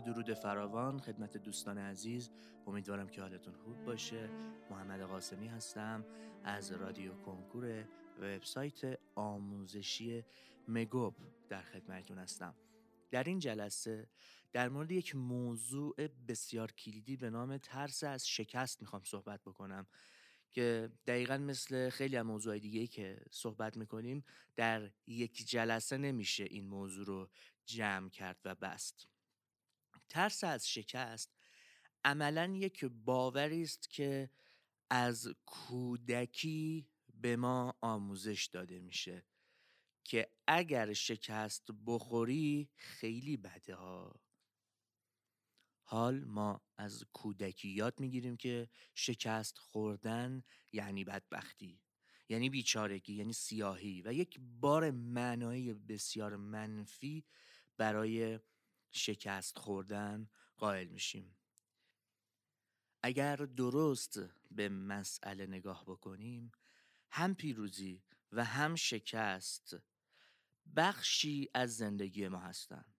با درود فراوان خدمت دوستان عزیز، امیدوارم که حالتون خوب باشه. محمد قاسمی هستم از رادیو کنکور وبسایت آموزشی مگوب در خدمتتون هستم. در این جلسه در مورد یک موضوع بسیار کلیدی به نام ترس از شکست میخوام صحبت بکنم که دقیقاً مثل خیلی از موضوعات دیگه‌ای که صحبت میکنیم در یک جلسه نمیشه این موضوع رو جمع کرد و بست. ترس از شکست عملاً یک باوری است که از کودکی به ما آموزش داده میشه که اگر شکست بخوری خیلی بده ها. حال ما از کودکی یاد میگیریم که شکست خوردن یعنی بدبختی، یعنی بیچارگی، یعنی سیاهی و یک بار معنایی بسیار منفی برای شکست خوردن قائل میشیم. اگر درست به مسئله نگاه بکنیم، هم پیروزی و هم شکست بخشی از زندگی ما هستند.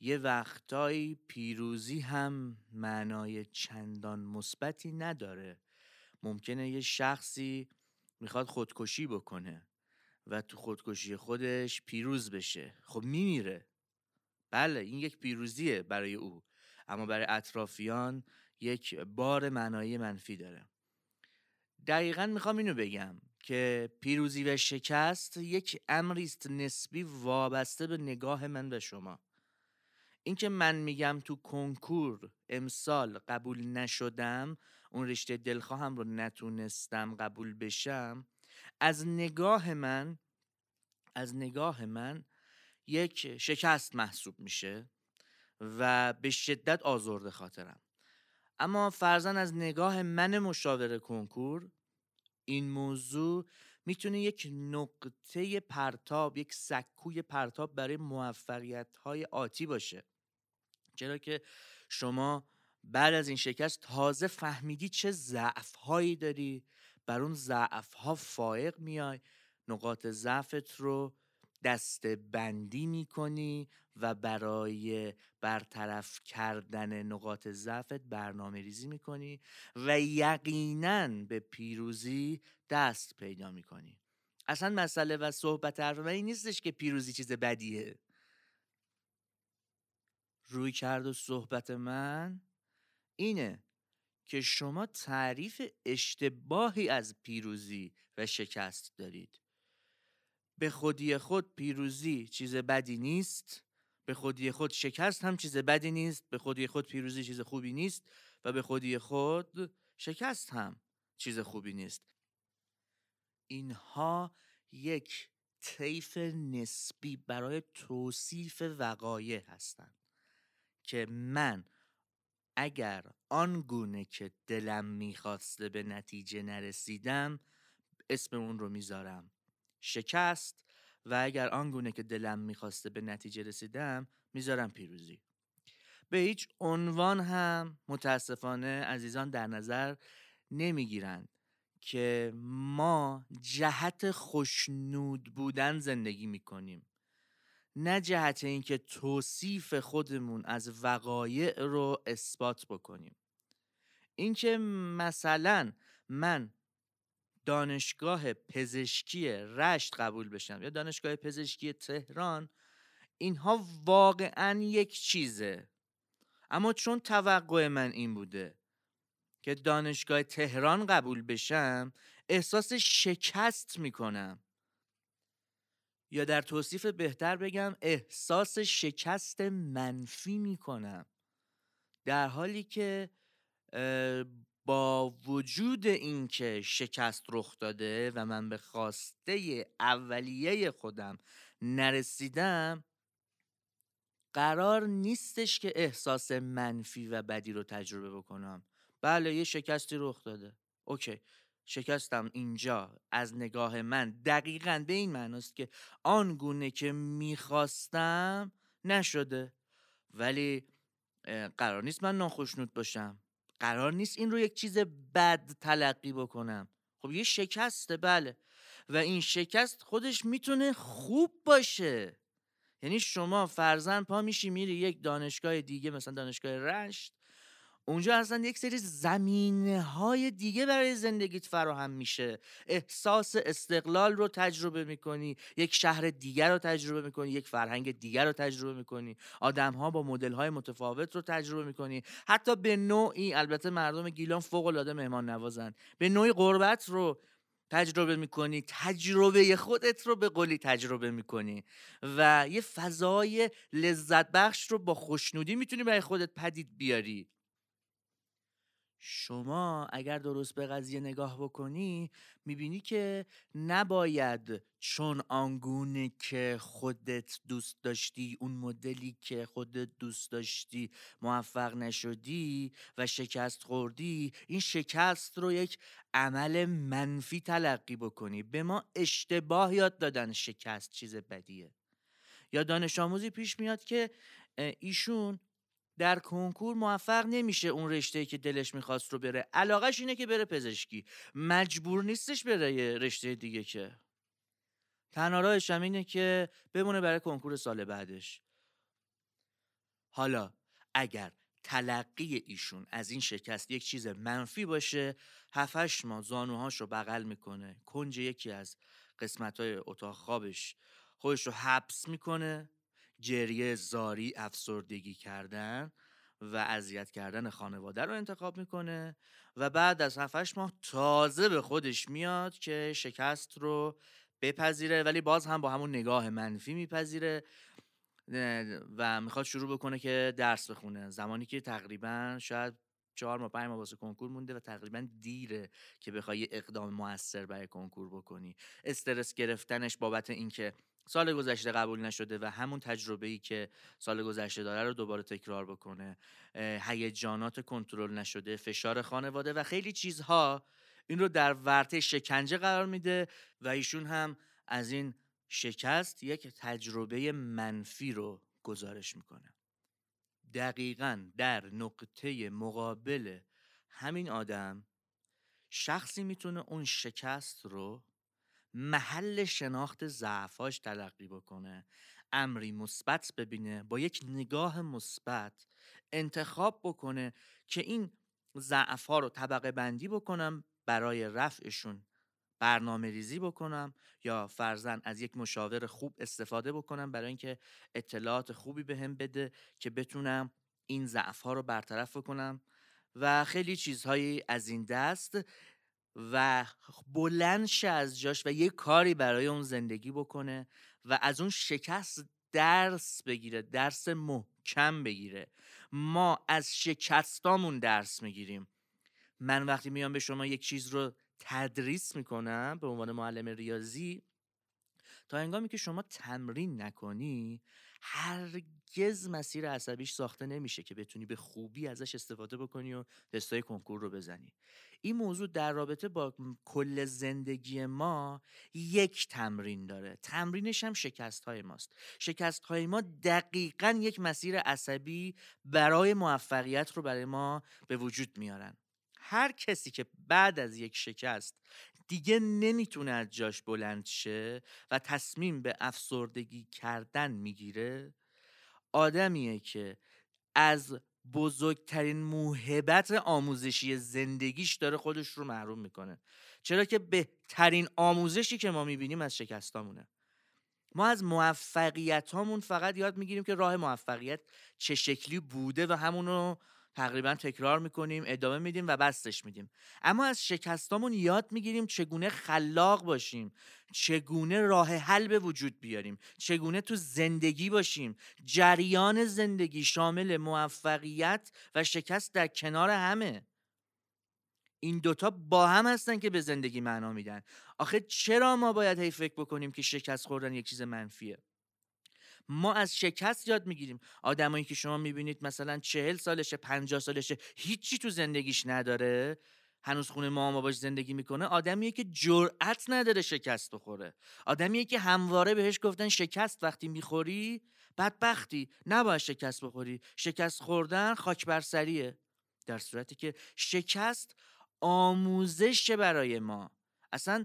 یه وقتایی پیروزی هم معنای چندان مثبتی نداره. ممکنه یه شخصی میخواد خودکشی بکنه و تو خودکشی خودش پیروز بشه، خب میمیره. بله، این یک پیروزیه برای او، اما برای اطرافیان یک بار معنای منفی داره. دقیقاً میخوام اینو بگم که پیروزی و شکست یک امریست نسبی وابسته به نگاه من و شما. این که من میگم تو کنکور امسال قبول نشدم، اون رشته دلخواهم رو نتونستم قبول بشم، از نگاه من یک شکست محسوب میشه و به شدت آزرده خاطرم. اما فرضاً از نگاه من مشاور کنکور این موضوع میتونه یک نقطه پرتاب، یک سکوی پرتاب برای موفقیت‌های آتی باشه، چرا که شما بعد از این شکست تازه فهمیدی چه ضعف‌هایی داری، بر اون ضعف‌ها فائق میای، نقاط ضعفت رو دسته‌بندی می‌کنی و برای برطرف کردن نقاط ضعفت برنامه‌ریزی می‌کنی و یقیناً به پیروزی دست پیدا می‌کنی. اصلاً مسئله و صحبت حرف من این نیستش که پیروزی چیز بدیه. رویکرد و صحبت من اینه که شما تعریف اشتباهی از پیروزی و شکست دارید. به خودی خود پیروزی چیز بدی نیست، به خودی خود شکست هم چیز بدی نیست، به خودی خود پیروزی چیز خوبی نیست و به خودی خود شکست هم چیز خوبی نیست. اینها یک طیف نسبی برای توصیف وقایع هستند که من اگر آنگونه که دلم می‌خواسته به نتیجه نرسیدم اسم اون رو میذارم شکست و اگر آنگونه که دلم میخواسته به نتیجه رسیدم میذارم پیروزی. به هیچ عنوان هم متاسفانه عزیزان در نظر نمیگیرند که ما جهت خوشنود بودن زندگی میکنیم، نه جهت اینکه توصیف خودمون از وقایع رو اثبات بکنیم. اینکه مثلا من دانشگاه پزشکی رشت قبول بشم یا دانشگاه پزشکی تهران، اینها واقعاً یک چیزه، اما چون توقع من این بوده که دانشگاه تهران قبول بشم احساس شکست میکنم، یا در توصیف بهتر بگم احساس شکست منفی میکنم، در حالی که با وجود اینکه شکست رخ داده و من به خواسته اولیه خودم نرسیدم قرار نیستش که احساس منفی و بدی رو تجربه بکنم. بله، یه شکستی رخ داده، اوکی، شکستم اینجا از نگاه من دقیقاً به این معناست که آنگونه که میخواستم نشده، ولی قرار نیست من ناخشنود باشم، قرار نیست این رو یک چیز بد تلقی بکنم. خب یه شکسته، بله، و این شکست خودش میتونه خوب باشه، یعنی شما فرضاً پا میشی میری یک دانشگاه دیگه، مثلا دانشگاه رشت، اونجا اصلا یک سری زمینه‌های دیگه برای زندگیت فراهم میشه، احساس استقلال رو تجربه میکنی، یک شهر دیگر رو تجربه میکنی، یک فرهنگ دیگر رو تجربه میکنی، آدم‌ها با مدل‌های متفاوت رو تجربه میکنی، حتی به نوعی، البته مردم گیلان فوق‌العاده مهمان نوازن، به نوعی غربت رو تجربه میکنی، تجربه خودت رو به قولی تجربه میکنی و یه فضای لذت بخش رو با خوشنودی میتونی برای خودت پدید بیاری. شما اگر درست به قضیه نگاه بکنی میبینی که نباید چون آنگونه که خودت دوست داشتی، اون مدلی که خودت دوست داشتی موفق نشدی و شکست خوردی، این شکست رو یک عمل منفی تلقی بکنی. به ما اشتباه یاد دادن شکست چیز بدیه. یا دانش آموزی پیش میاد که ایشون در کنکور موفق نمیشه اون رشته‌ای که دلش میخواست رو بره، علاقش اینه که بره پزشکی، مجبور نیستش بره یه رشته دیگه، که تنها راهش هم اینه که بمونه برای کنکور سال بعدش. حالا اگر تلقی ایشون از این شکست یک چیز منفی باشه، 7-8 ماه زانوهاش رو بغل میکنه، کنج یکی از قسمت‌های اتاق خوابش خودش رو حبس میکنه، جریه زاری، افسردگی کردن و اذیت کردن خانواده رو انتخاب میکنه و بعد از 7-8 ماه تازه به خودش میاد که شکست رو بپذیره، ولی باز هم با همون نگاه منفی میپذیره و میخواد شروع بکنه که درس بخونه، زمانی که تقریبا شاید 4-5 ماه واسه کنکور مونده و تقریبا دیره که بخوای اقدام موثر برای کنکور بکنی. استرس گرفتنش بابت اینکه سال گذشته قبول نشده و همون تجربه‌ای که سال گذشته داره رو دوباره تکرار بکنه، هیجانات کنترل نشده، فشار خانواده و خیلی چیزها این رو در ورطه شکنجه قرار میده و ایشون هم از این شکست یک تجربه منفی رو گزارش میکنه. دقیقاً در نقطه مقابل همین آدم، شخصی میتونه اون شکست رو محل شناخت ضعفاش تلقی بکنه، امری مثبت ببینه، با یک نگاه مثبت انتخاب بکنه که این ضعف‌ها رو طبقه بندی بکنم، برای رفعشون برنامه ریزی بکنم، یا فرضاً از یک مشاور خوب استفاده بکنم برای اینکه اطلاعات خوبی بهم بده که بتونم این ضعف‌ها رو برطرف بکنم و خیلی چیزهایی از این دست، و بلند شه از جاش و یه کاری برای اون زندگی بکنه و از اون شکست درس بگیره، درس محکم بگیره. ما از شکستامون درس میگیریم. من وقتی میام به شما یک چیز رو تدریس میکنم به عنوان معلم ریاضی، تا هنگامی که شما تمرین نکنی هرگز مسیر عصبیش ساخته نمیشه که بتونی به خوبی ازش استفاده بکنی و تستای کنکور رو بزنی. این موضوع در رابطه با کل زندگی ما یک تمرین داره، تمرینش هم شکست‌های ماست. شکست‌های ما دقیقاً یک مسیر عصبی برای موفقیت رو برای ما به وجود میارن. هر کسی که بعد از یک شکست دیگه نمیتونه از جاش بلند شه و تصمیم به افسردگی کردن میگیره، آدمیه که از بزرگترین موهبت آموزشی زندگیش داره خودش رو محروم میکنه، چرا که بهترین آموزشی که ما میبینیم از شکستامونه. ما از موفقیتامون فقط یاد میگیریم که راه موفقیت چه شکلی بوده و همونو تقریبا تکرار میکنیم، ادامه میدیم و بستش میدیم. اما از شکستامون یاد میگیریم چگونه خلاق باشیم، چگونه راه حل به وجود بیاریم، چگونه تو زندگی باشیم. جریان زندگی شامل موفقیت و شکست در کنار همه. این دوتا با هم هستن که به زندگی معنا میدن. آخه چرا ما باید هی فکر بکنیم که شکست خوردن یک چیز منفیه؟ ما از شکست یاد میگیریم. آدمایی که شما میبینید مثلا 40 سالشه، 50 سالشه، هیچی تو زندگیش نداره، هنوز خونه ماما باش زندگی میکنه، آدمیه که جرأت نداره شکست بخوره، آدمیه که همواره بهش گفتن شکست وقتی میخوری بدبختی، نباید شکست بخوری، شکست خوردن خاک بر سریه، در صورتی که شکست آموزشه برای ما. اصلا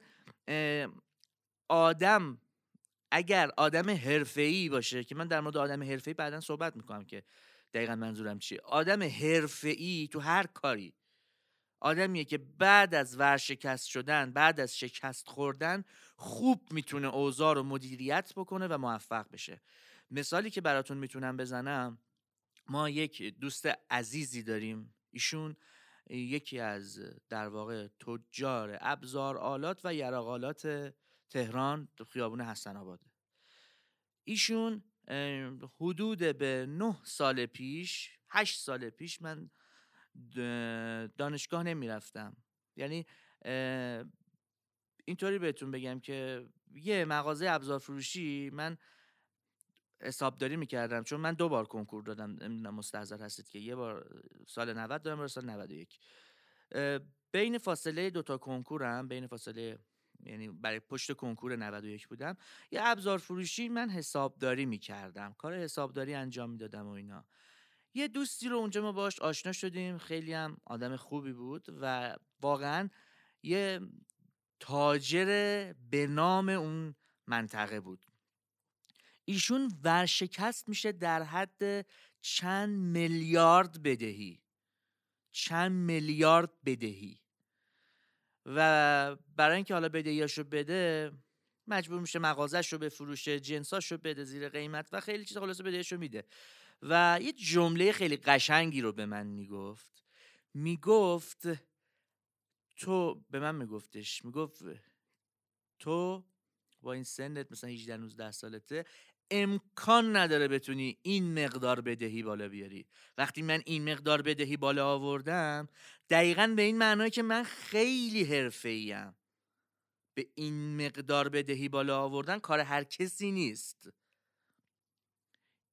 آدم اگر آدم حرفه‌ای باشه، که من در مورد آدم حرفه‌ای بعداً صحبت می‌کنم که دقیقاً منظورم چیه، آدم حرفه‌ای تو هر کاری آدمیه که بعد از ورشکست شدن، بعد از شکست خوردن خوب میتونه اوضاع رو مدیریت بکنه و موفق بشه. مثالی که براتون میتونم بزنم، ما یک دوست عزیزی داریم، ایشون یکی از در واقع تجار ابزارآلات و یراق‌آلات تهران تو خیابون حسن آباده. ایشون حدود به 8 سال پیش من دانشگاه نمیرفتم، یعنی اینطوری بهتون بگم که یه مغازه ابزار فروشی من حسابداری میکردم، چون من 2 بار کنکور دادم، نمیدونم مستحضر هستید که یه بار سال 90 دادم و سال 91. بین فاصله 2 تا کنکورم، بین فاصله یعنی برای پشت کنکور 91 بودم، یه ابزار فروشی من حسابداری میکردم، کار حسابداری انجام میدادم و اینا. یه دوستی رو اونجا ما باهاش آشنا شدیم، خیلی هم آدم خوبی بود و واقعا یه تاجر به نام اون منطقه بود. ایشون ورشکست میشه در حد چند میلیارد بدهی و برای اینکه حالا بدهیاشو بده مجبور میشه مغازهشو بفروشه، جنساشو بده زیر قیمت و خیلی چیز، خلاصه بدهیشو میده. و یه جمله خیلی قشنگی رو به من میگفت تو با این سنت مثلا 18-19 سالته امکان نداره بتونی این مقدار بدهی بالا بیاری. وقتی من این مقدار بدهی بالا آوردم، دقیقاً به این معنی که من خیلی حرفه‌ایم، به این مقدار بدهی بالا آوردن کار هر کسی نیست.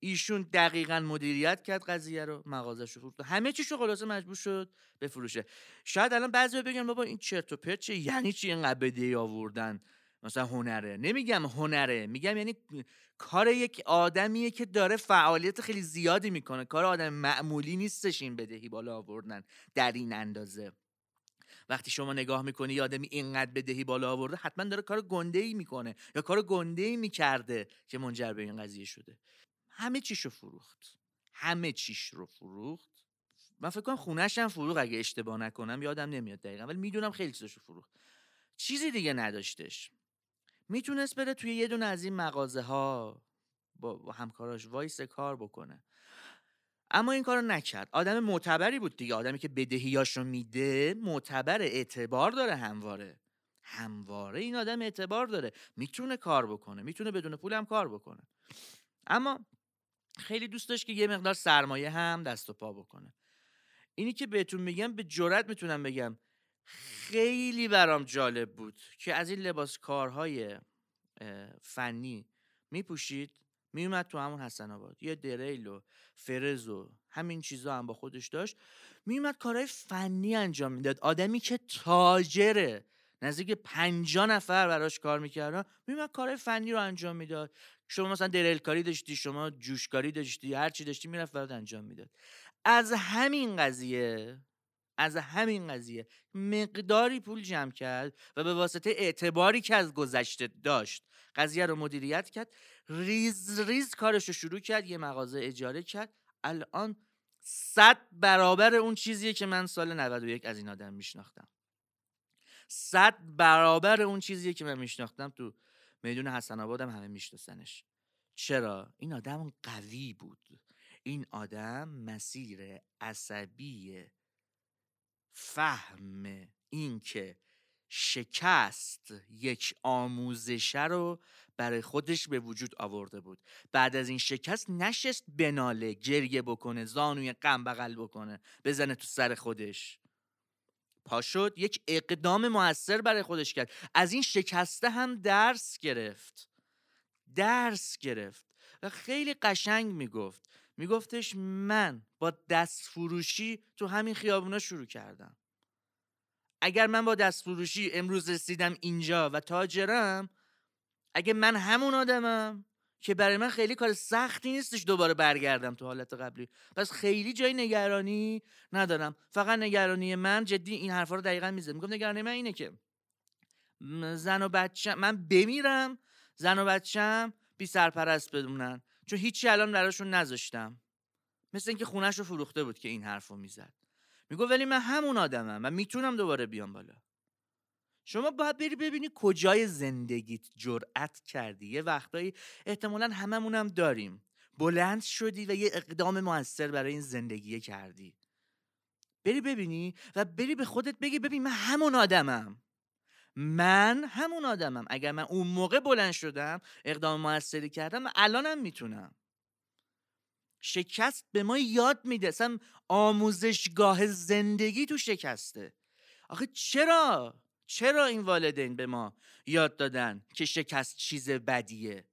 ایشون دقیقاً مدیریت کرد قضیه رو، مغازه‌شو فروخت، همه چیشو خلاصه مجبور شد بفروشه. شاید الان بعضیا بگن بابا این چرت و پرته، یعنی چی اینقدر بدهی آوردن؟ مثلا هنره. نمیگم هنره، میگم یعنی کار یک آدمیه که داره فعالیت خیلی زیادی میکنه، کار آدم معمولی نیستش این بدهی بالا آوردن در این اندازه. وقتی شما نگاه میکنی یه آدمی اینقدر بدهی بالا آورده، حتما داره کار گنده‌ای میکنه یا کار گنده‌ای میکرده که منجر به این قضیه شده. همه چیش رو فروخت. من فکر کنم خونه‌ش هم فروخت، اگه اشتباه نکنم، یادم نمیاد دقیقاً، ولی میدونم خیلی چیزاشو فروخت. چیزی دیگه نداشتش. میتونست بره توی یه دونه از این مغازه ها با همکاراش وایس کار بکنه، اما این کارو نکرد. آدم معتبری بود دیگه، آدمی که بدهیاشو میده معتبر، اعتبار داره، همواره این آدم اعتبار داره، میتونه کار بکنه، میتونه بدون پول هم کار بکنه. اما خیلی دوست داشت که یه مقدار سرمایه هم دست و پا بکنه. اینی که بهتون میگم به جرئت میتونم بگم خیلی برام جالب بود که از این لباس کارهای فنی میپوشید، میومد تو همون حسن آباد، یه دریل و فرز و همین چیزا هم با خودش داشت، میومد کارهای فنی انجام میداد. آدمی که تاجره، نزدیک 50 نفر براش کار میکردن، میومد کارهای فنی رو انجام میداد. شما مثلا دریل کاری داشتی، شما جوشکاری داشتی، هر چی داشتی میرفت برات انجام میداد. از همین قضیه مقداری پول جمع کرد و به واسطه اعتباری که از گذشته داشت قضیه رو مدیریت کرد، ریز ریز کارش رو شروع کرد، یه مغازه اجاره کرد. الان 100 برابر اون چیزیه که من سال 91 از این آدم میشناختم، 100 برابر اون چیزیه که من میشناختم. تو میدون حسن آبادم همه میشناسنش. چرا؟ این آدم قوی بود، این آدم مسیر عصبی فهم این که شکست یک آموزش رو برای خودش به وجود آورده بود. بعد از این شکست نشست بناله، گریه بکنه، زانوی غم بغل بکنه، بزنه تو سر خودش. پاشد یک اقدام موثر برای خودش کرد، از این شکسته هم درس گرفت و خیلی قشنگ میگفتش من با دست فروشی تو همین خیابونا شروع کردم، اگر من با دست فروشی امروز رسیدم اینجا و تاجرم، اگه من همون آدمم که برای من خیلی کار سختی نیستش دوباره برگردم تو حالت قبلی، پس خیلی جای نگرانی ندارم. فقط نگرانی من، جدی این حرفا رو دقیقاً میزد، میگم نگرانی من اینه که زن و بچه من بمیرم زن و بچه‌م بی سرپرست بدونن، چون هیچی الان براشون نذاشتم. مثل اینکه خونه‌ش رو فروخته بود که این حرفو میزد. میگه ولی من همون آدمم، من میتونم دوباره بیام بالا. شما باید بری ببینی کجای زندگیت جرأت کردی. یه وقتایی احتمالاً هممونم داریم، بلند شدی و یه اقدام موثر برای این زندگی کردی. بری ببینی و بری به خودت بگی ببین من همون آدمم. اگر من اون موقع بلند شدم، اقدام موثری کردم، من الانم میتونم. شکست به ما یاد میده، اصلا آموزشگاه زندگی تو شکسته. آخه چرا این والدین به ما یاد دادن که شکست چیز بدیه؟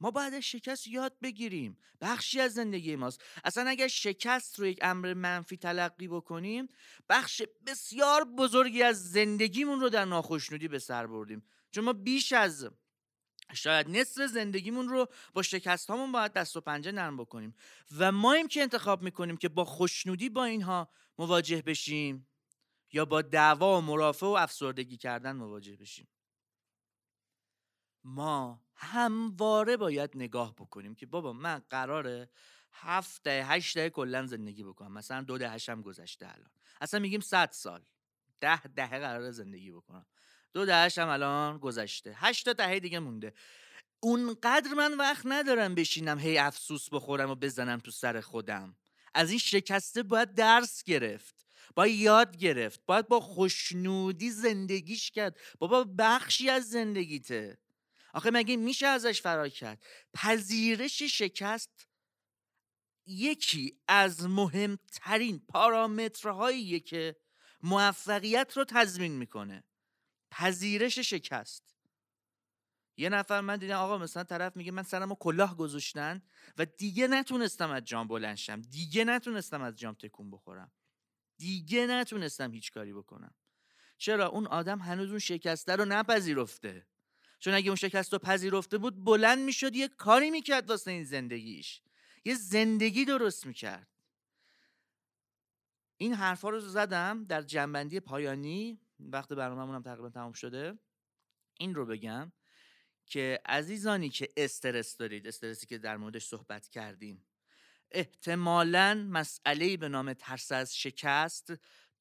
ما باید شکست یاد بگیریم، بخشی از زندگی ماست. اصلا اگر شکست رو یک امر منفی تلقی بکنیم، بخش بسیار بزرگی از زندگیمون رو در ناخوشنودی به سر بردیم، چون ما بیش از شاید نصف زندگیمون رو با شکست هامون باید دست و پنجه نرم بکنیم. و مایم که انتخاب میکنیم که با خوشنودی با اینها مواجه بشیم یا با دعوا و مرافعه و افسردگی کردن مواجه بشیم. ما همواره باید نگاه بکنیم که بابا من قراره 7 تا 8 کلا زندگی بکنم، مثلا 2 هم گذشته الان، اصلا میگیم 100 سال، 10 قراره زندگی بکنم، 2 هم الان گذشته، 8 دیگه مونده. اونقدر من وقت ندارم بشینم هی افسوس بخورم و بزنم تو سر خودم. از این شکسته باید درس گرفت، باید یاد گرفت، باید با خوشنودی زندگیش کرد. بابا بخشی از زندگیته، آخه مگه میشه ازش فرار کرد؟ پذیرش شکست یکی از مهمترین پارامترهاییه که موفقیت رو تضمین میکنه. پذیرش شکست. یه نفر من دیدم آقا مثلا طرف میگه من سرمو کلاه گذاشتن و دیگه نتونستم از جام بلند شم، دیگه نتونستم از جام تکون بخورم، دیگه نتونستم هیچ کاری بکنم. چرا؟ اون آدم هنوز اون شکسته رو نپذیرفته. چون اگه اون شکست رو پذیرفته بود، بلند میشد یه کاری میکرد واسه این زندگیش، یه زندگی درست میکرد. این حرفا رو زدم در جنبندی پایانی، وقت برنامه‌مون هم تقریبا تمام شده. این رو بگم که عزیزانی که استرس دارید، استرسی که در موردش صحبت کردیم، احتمالاً مسئله‌ای به نام ترس از شکست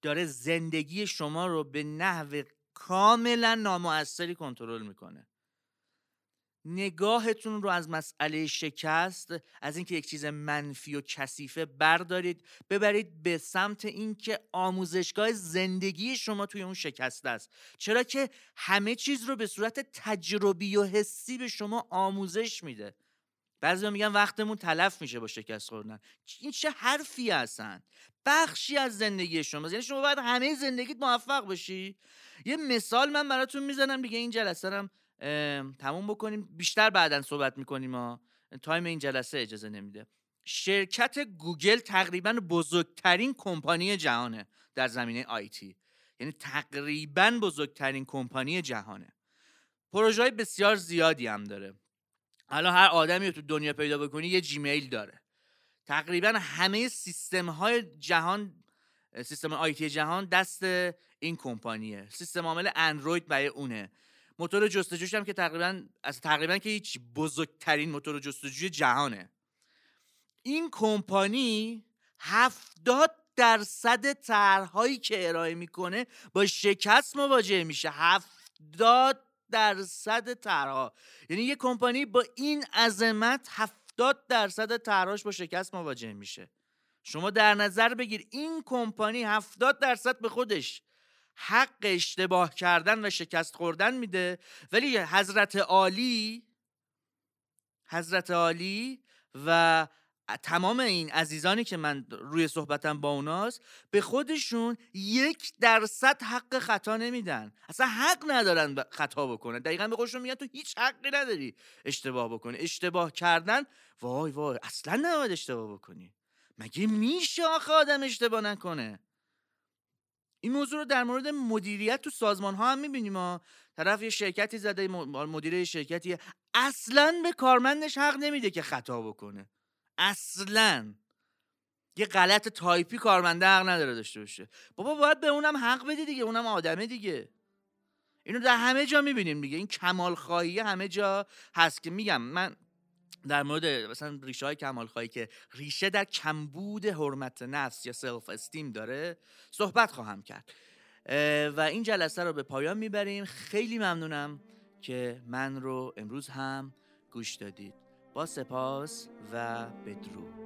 داره زندگی شما رو به نحو کاملا نامؤثری کنترل میکنه. نگاهتون رو از مسئله شکست، از اینکه یک چیز منفی و کثیفه بردارید، ببرید به سمت اینکه آموزشگاه زندگی شما توی اون شکست است. چرا که همه چیز رو به صورت تجربی و حسی به شما آموزش میده. بعضی میگن وقتمون تلف میشه با شکست خوردن. این چه حرفی هستن؟ بخشی از زندگی شما، یعنی شما باید همه زندگیت موفق باشی. یه مثال من براتون میزنم دیگه، این جلسه رو تموم بکنیم، بیشتر بعداً صحبت میکنیم ها، تایم این جلسه اجازه نمیده. شرکت گوگل تقریباً بزرگترین کمپانی جهانه در زمینه آیتی، یعنی تقریباً بزرگترین کمپانی جهانه. پروژه‌های بسیار زیادی هم داره. الان هر آدمی تو دنیا پیدا بکنی یه جیمیل داره. تقریبا همه سیستم‌های جهان، سیستم آیتی جهان دست این کمپانیه. سیستم عامل اندروید برای اونه. موتور جستجوش هم که تقریبا که هیچ، بزرگترین موتور جستجوی جهانه. این کمپانی 70% طرح‌هایی که ارائه میکنه با شکست مواجه میشه. 70% طرح‌ها، یعنی یک کمپانی با این عظمت 70% طرحش با شکست مواجه میشه. شما در نظر بگیر این کمپانی 70% به خودش حق اشتباه کردن و شکست خوردن میده، ولی حضرت عالی و تمام این عزیزانی که من روی صحبتم با اوناست، به خودشون 1% حق خطا نمیدن. اصلا حق ندارن خطا بکنن. دقیقا به خودشون میگن تو هیچ حقی نداری اشتباه بکنی. اشتباه کردن، وای اصلا نباید اشتباه بکنی. مگه میشه آخه آدم اشتباه نکنه؟ این موضوع رو در مورد مدیریت تو سازمان ها هم میبینیم ها. طرف یه شرکتی زده، مدیر شرکتی اصلا به کارمندش حق نمیده که خطا بکنه. اصلا یه غلط تایپی کارمنده حق نداره داشته باشه. بابا باید به اونم حق بدی دیگه، اونم آدمه دیگه. اینو در همه جا میبینیم دیگه، این کمال خواهی همه جا هست که میگم من در مورد مثلا ریشه های کمال خواهی که ریشه در کمبود حرمت نفس یا سلف استیم داره صحبت خواهم کرد و این جلسه رو به پایان میبریم. خیلی ممنونم که من رو امروز هم گوش دادید. با سپاس و بدرود.